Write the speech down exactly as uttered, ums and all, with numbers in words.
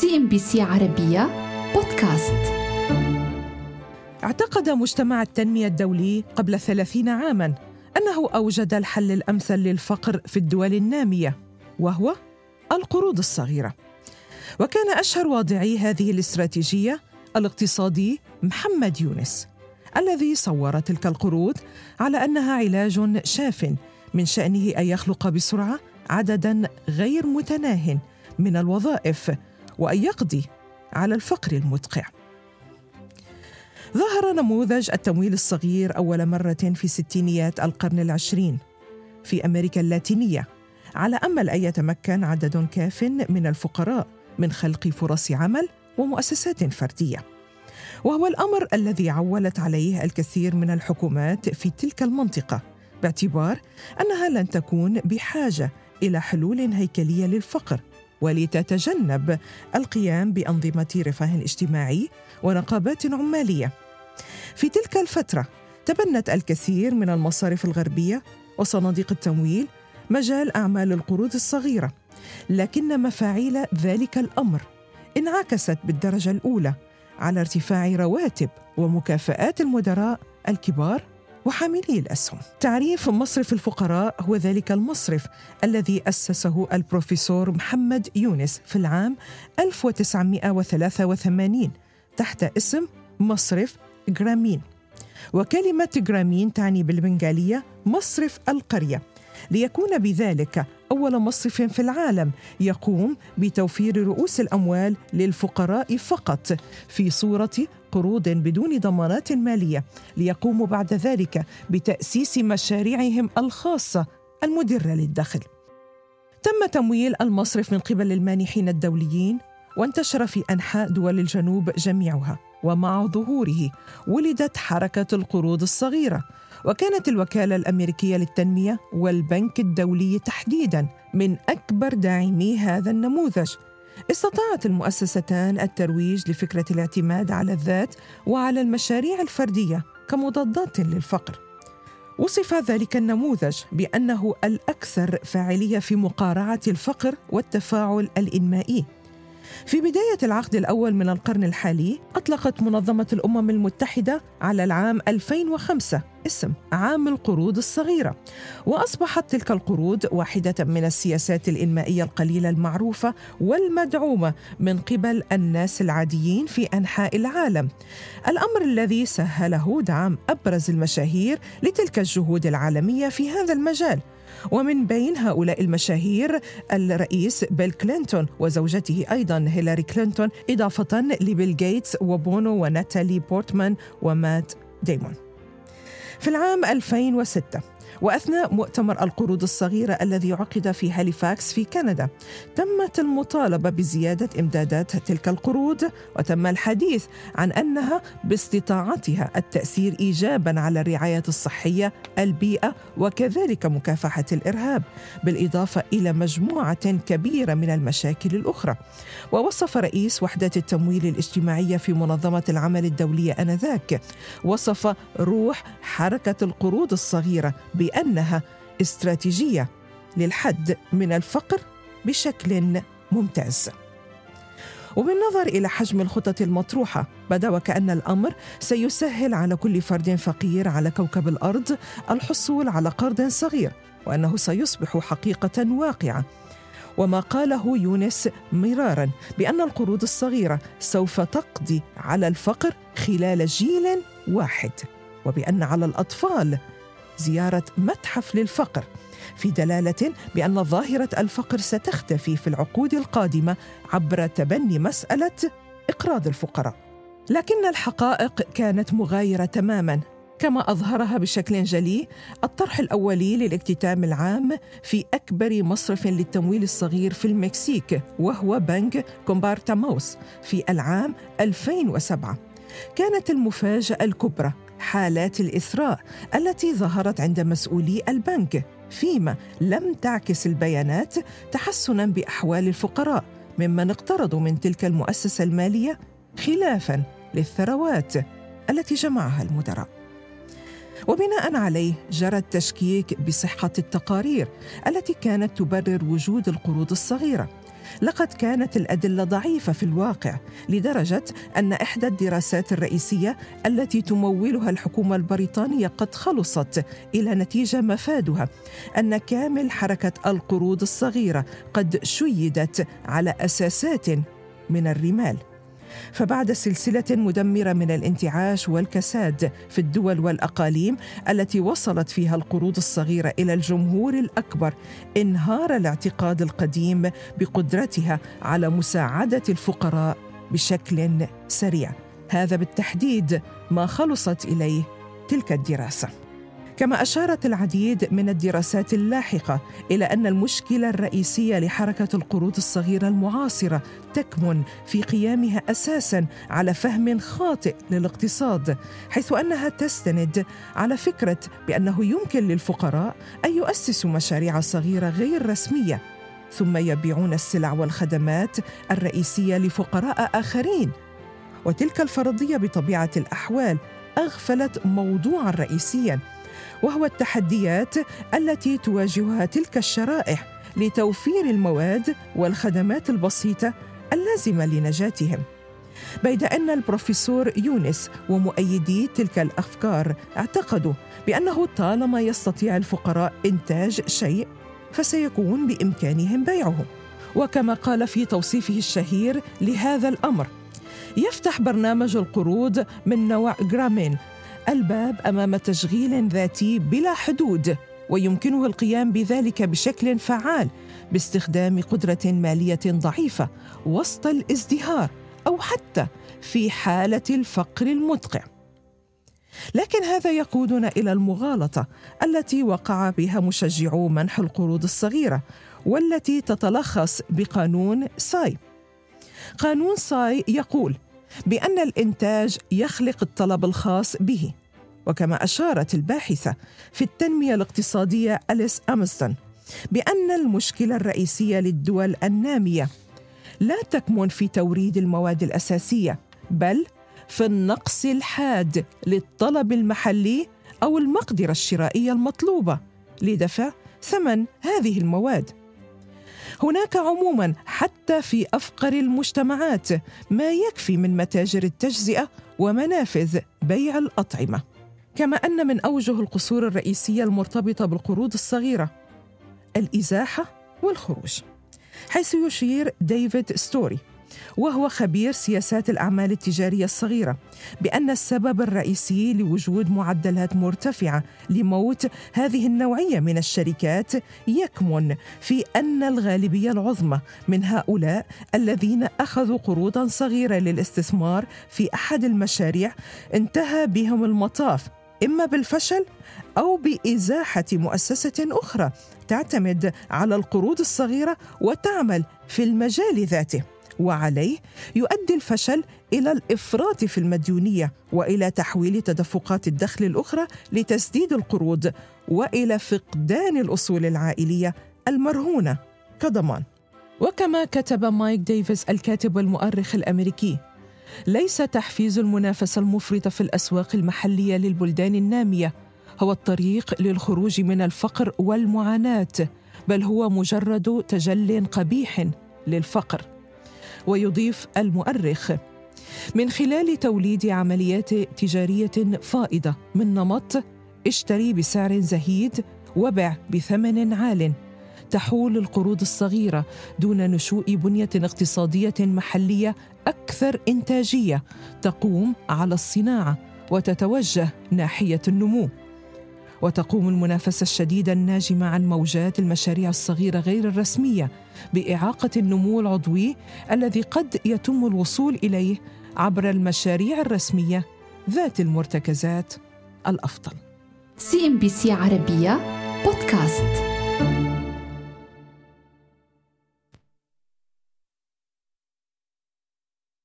سي ام بي سي عربية بودكاست. اعتقد مجتمع التنمية الدولي قبل ثلاثين عاماً أنه أوجد الحل الأمثل للفقر في الدول النامية، وهو القروض الصغيرة. وكان أشهر واضعي هذه الاستراتيجية الاقتصادي محمد يونس، الذي صور تلك القروض على أنها علاج شاف من شأنه أن يخلق بسرعة عدداً غير متناهٍ من الوظائف وأن يقضي على الفقر المدقع. ظهر نموذج التمويل الصغير أول مرة في ستينيات القرن العشرين في أمريكا اللاتينية، على أمل أن يتمكن عدد كاف من الفقراء من خلق فرص عمل ومؤسسات فردية، وهو الأمر الذي عولت عليه الكثير من الحكومات في تلك المنطقة، باعتبار أنها لن تكون بحاجة إلى حلول هيكلية للفقر ولتتجنب القيام بأنظمة رفاه اجتماعي ونقابات عمالية. في تلك الفترة تبنت الكثير من المصارف الغربية وصناديق التمويل مجال أعمال القروض الصغيرة، لكن مفاعيل ذلك الأمر انعكست بالدرجة الأولى على ارتفاع رواتب ومكافآت المدراء الكبار وحاملي الأسهم. تعريف مصرف الفقراء هو ذلك المصرف الذي أسسه البروفيسور محمد يونس في العام ألف وتسعمائة وثلاثة وثمانين تحت اسم مصرف جرامين. وكلمة جرامين تعني بالبنغالية مصرف القرية، ليكون بذلك أول مصرف في العالم يقوم بتوفير رؤوس الأموال للفقراء فقط في صورة قروض بدون ضمانات مالية، ليقوموا بعد ذلك بتأسيس مشاريعهم الخاصة المدرة للدخل. تم تمويل المصرف من قبل المانحين الدوليين وانتشر في أنحاء دول الجنوب جميعها، ومع ظهوره ولدت حركة القروض الصغيرة، وكانت الوكالة الأمريكية للتنمية والبنك الدولي تحديداً من أكبر داعمي هذا النموذج. استطاعت المؤسستان الترويج لفكرة الاعتماد على الذات وعلى المشاريع الفردية كمضادات للفقر. وصف ذلك النموذج بأنه الأكثر فاعلية في مقارعة الفقر والتفاعل الإنمائي. في بداية العقد الأول من القرن الحالي أطلقت منظمة الأمم المتحدة على العام ألفين وخمسة اسم عام القروض الصغيرة، وأصبحت تلك القروض واحدة من السياسات الإنمائية القليلة المعروفة والمدعومة من قبل الناس العاديين في أنحاء العالم، الأمر الذي سهله دعم أبرز المشاهير لتلك الجهود العالمية في هذا المجال. ومن بين هؤلاء المشاهير الرئيس بيل كلينتون وزوجته أيضا هيلاري كلينتون، إضافة لبيل جيتس وبونو وناتالي بورتمان ومات ديمون. في العام ألفين وستة وأثناء مؤتمر القروض الصغيرة الذي عقد في هاليفاكس في كندا، تمت المطالبة بزيادة إمدادات تلك القروض، وتم الحديث عن أنها باستطاعتها التأثير إيجاباً على الرعاية الصحية، البيئة، وكذلك مكافحة الإرهاب، بالإضافة إلى مجموعة كبيرة من المشاكل الأخرى. ووصف رئيس وحدة التمويل الاجتماعية في منظمة العمل الدولية آنذاك وصف روح حركة القروض الصغيرة بأنها استراتيجية للحد من الفقر بشكل ممتاز. وبالنظر إلى حجم الخطط المطروحة، بدا وكأن الأمر سيسهل على كل فرد فقير على كوكب الأرض الحصول على قرض صغير، وأنه سيصبح حقيقة واقعة. وما قاله يونس مراراً بأن القروض الصغيرة سوف تقضي على الفقر خلال جيل واحد، وبأن على الأطفال زيارة متحف للفقر، في دلالة بأن ظاهرة الفقر ستختفي في العقود القادمة عبر تبني مسألة إقراض الفقراء. لكن الحقائق كانت مغايرة تماماً، كما أظهرها بشكل جلي الطرح الأولي للاكتتام العام في أكبر مصرف للتمويل الصغير في المكسيك، وهو بنك كومبارتاموس في العام ألفين وسبعة. كانت المفاجأة الكبرى حالات الإثراء التي ظهرت عند مسؤولي البنك، فيما لم تعكس البيانات تحسناً بأحوال الفقراء ممن اقترضوا من تلك المؤسسة المالية، خلافاً للثروات التي جمعها المدراء. وبناء عليه جرى التشكيك بصحة التقارير التي كانت تبرر وجود القروض الصغيرة، لقد كانت الأدلة ضعيفة في الواقع، لدرجة أن إحدى الدراسات الرئيسية التي تمولها الحكومة البريطانية قد خلصت إلى نتيجة مفادها أن كامل حركة القروض الصغيرة قد شيدت على أساسات من الرمال. فبعد سلسلة مدمرة من الانتعاش والكساد في الدول والأقاليم التي وصلت فيها القروض الصغيرة إلى الجمهور الأكبر، انهار الاعتقاد القديم بقدرتها على مساعدة الفقراء بشكل سريع. هذا بالتحديد ما خلصت إليه تلك الدراسة. كما أشارت العديد من الدراسات اللاحقة إلى أن المشكلة الرئيسية لحركة القروض الصغيرة المعاصرة تكمن في قيامها أساساً على فهم خاطئ للاقتصاد، حيث أنها تستند على فكرة بأنه يمكن للفقراء أن يؤسسوا مشاريع صغيرة غير رسمية، ثم يبيعون السلع والخدمات الرئيسية لفقراء آخرين. وتلك الفرضية بطبيعة الأحوال أغفلت موضوعاً رئيسياً، وهو التحديات التي تواجهها تلك الشرائح لتوفير المواد والخدمات البسيطة اللازمة لنجاتهم. بيد أن البروفيسور يونس ومؤيدي تلك الأفكار اعتقدوا بأنه طالما يستطيع الفقراء إنتاج شيء فسيكون بإمكانهم بيعه. وكما قال في توصيفه الشهير لهذا الأمر، يفتح برنامج القروض من نوع جرامين الباب أمام تشغيل ذاتي بلا حدود، ويمكنه القيام بذلك بشكل فعال باستخدام قدرة مالية ضعيفة وسط الازدهار أو حتى في حالة الفقر المدقع. لكن هذا يقودنا إلى المغالطة التي وقع بها مشجعو منح القروض الصغيرة، والتي تتلخص بقانون ساي. قانون ساي يقول بأن الإنتاج يخلق الطلب الخاص به. وكما أشارت الباحثة في التنمية الاقتصادية أليس أمستن بأن المشكلة الرئيسية للدول النامية لا تكمن في توريد المواد الأساسية، بل في النقص الحاد للطلب المحلي أو المقدرة الشرائية المطلوبة لدفع ثمن هذه المواد. هناك عموماً حتى في أفقر المجتمعات ما يكفي من متاجر التجزئة ومنافذ بيع الأطعمة. كما أن من أوجه القصور الرئيسية المرتبطة بالقروض الصغيرة الإزاحة والخروج، حيث يشير ديفيد ستوري وهو خبير سياسات الأعمال التجارية الصغيرة بأن السبب الرئيسي لوجود معدلات مرتفعة لموت هذه النوعية من الشركات يكمن في أن الغالبية العظمى من هؤلاء الذين أخذوا قروضاً صغيرة للاستثمار في أحد المشاريع انتهى بهم المطاف إما بالفشل أو بإزاحة مؤسسة أخرى تعتمد على القروض الصغيرة وتعمل في المجال ذاته، وعليه يؤدي الفشل إلى الإفراط في المديونية وإلى تحويل تدفقات الدخل الأخرى لتسديد القروض وإلى فقدان الأصول العائلية المرهونة كضمان. وكما كتب مايك ديفيس الكاتب والمؤرخ الأمريكي، ليس تحفيز المنافسة المفرطة في الأسواق المحلية للبلدان النامية هو الطريق للخروج من الفقر والمعاناة، بل هو مجرد تجل قبيح للفقر. ويضيف المؤرخ، من خلال توليد عمليات تجارية فائضة من نمط اشتري بسعر زهيد وبع بثمن عال، تحول القروض الصغيرة دون نشوء بنية اقتصادية محلية أكثر إنتاجية تقوم على الصناعة وتتوجه ناحية النمو. وتقوم المنافسة الشديدة الناجمة عن موجات المشاريع الصغيرة غير الرسمية بإعاقة النمو العضوي الذي قد يتم الوصول إليه عبر المشاريع الرسمية ذات المرتكزات الأفضل. سي إم بي سي عربية بودكاست.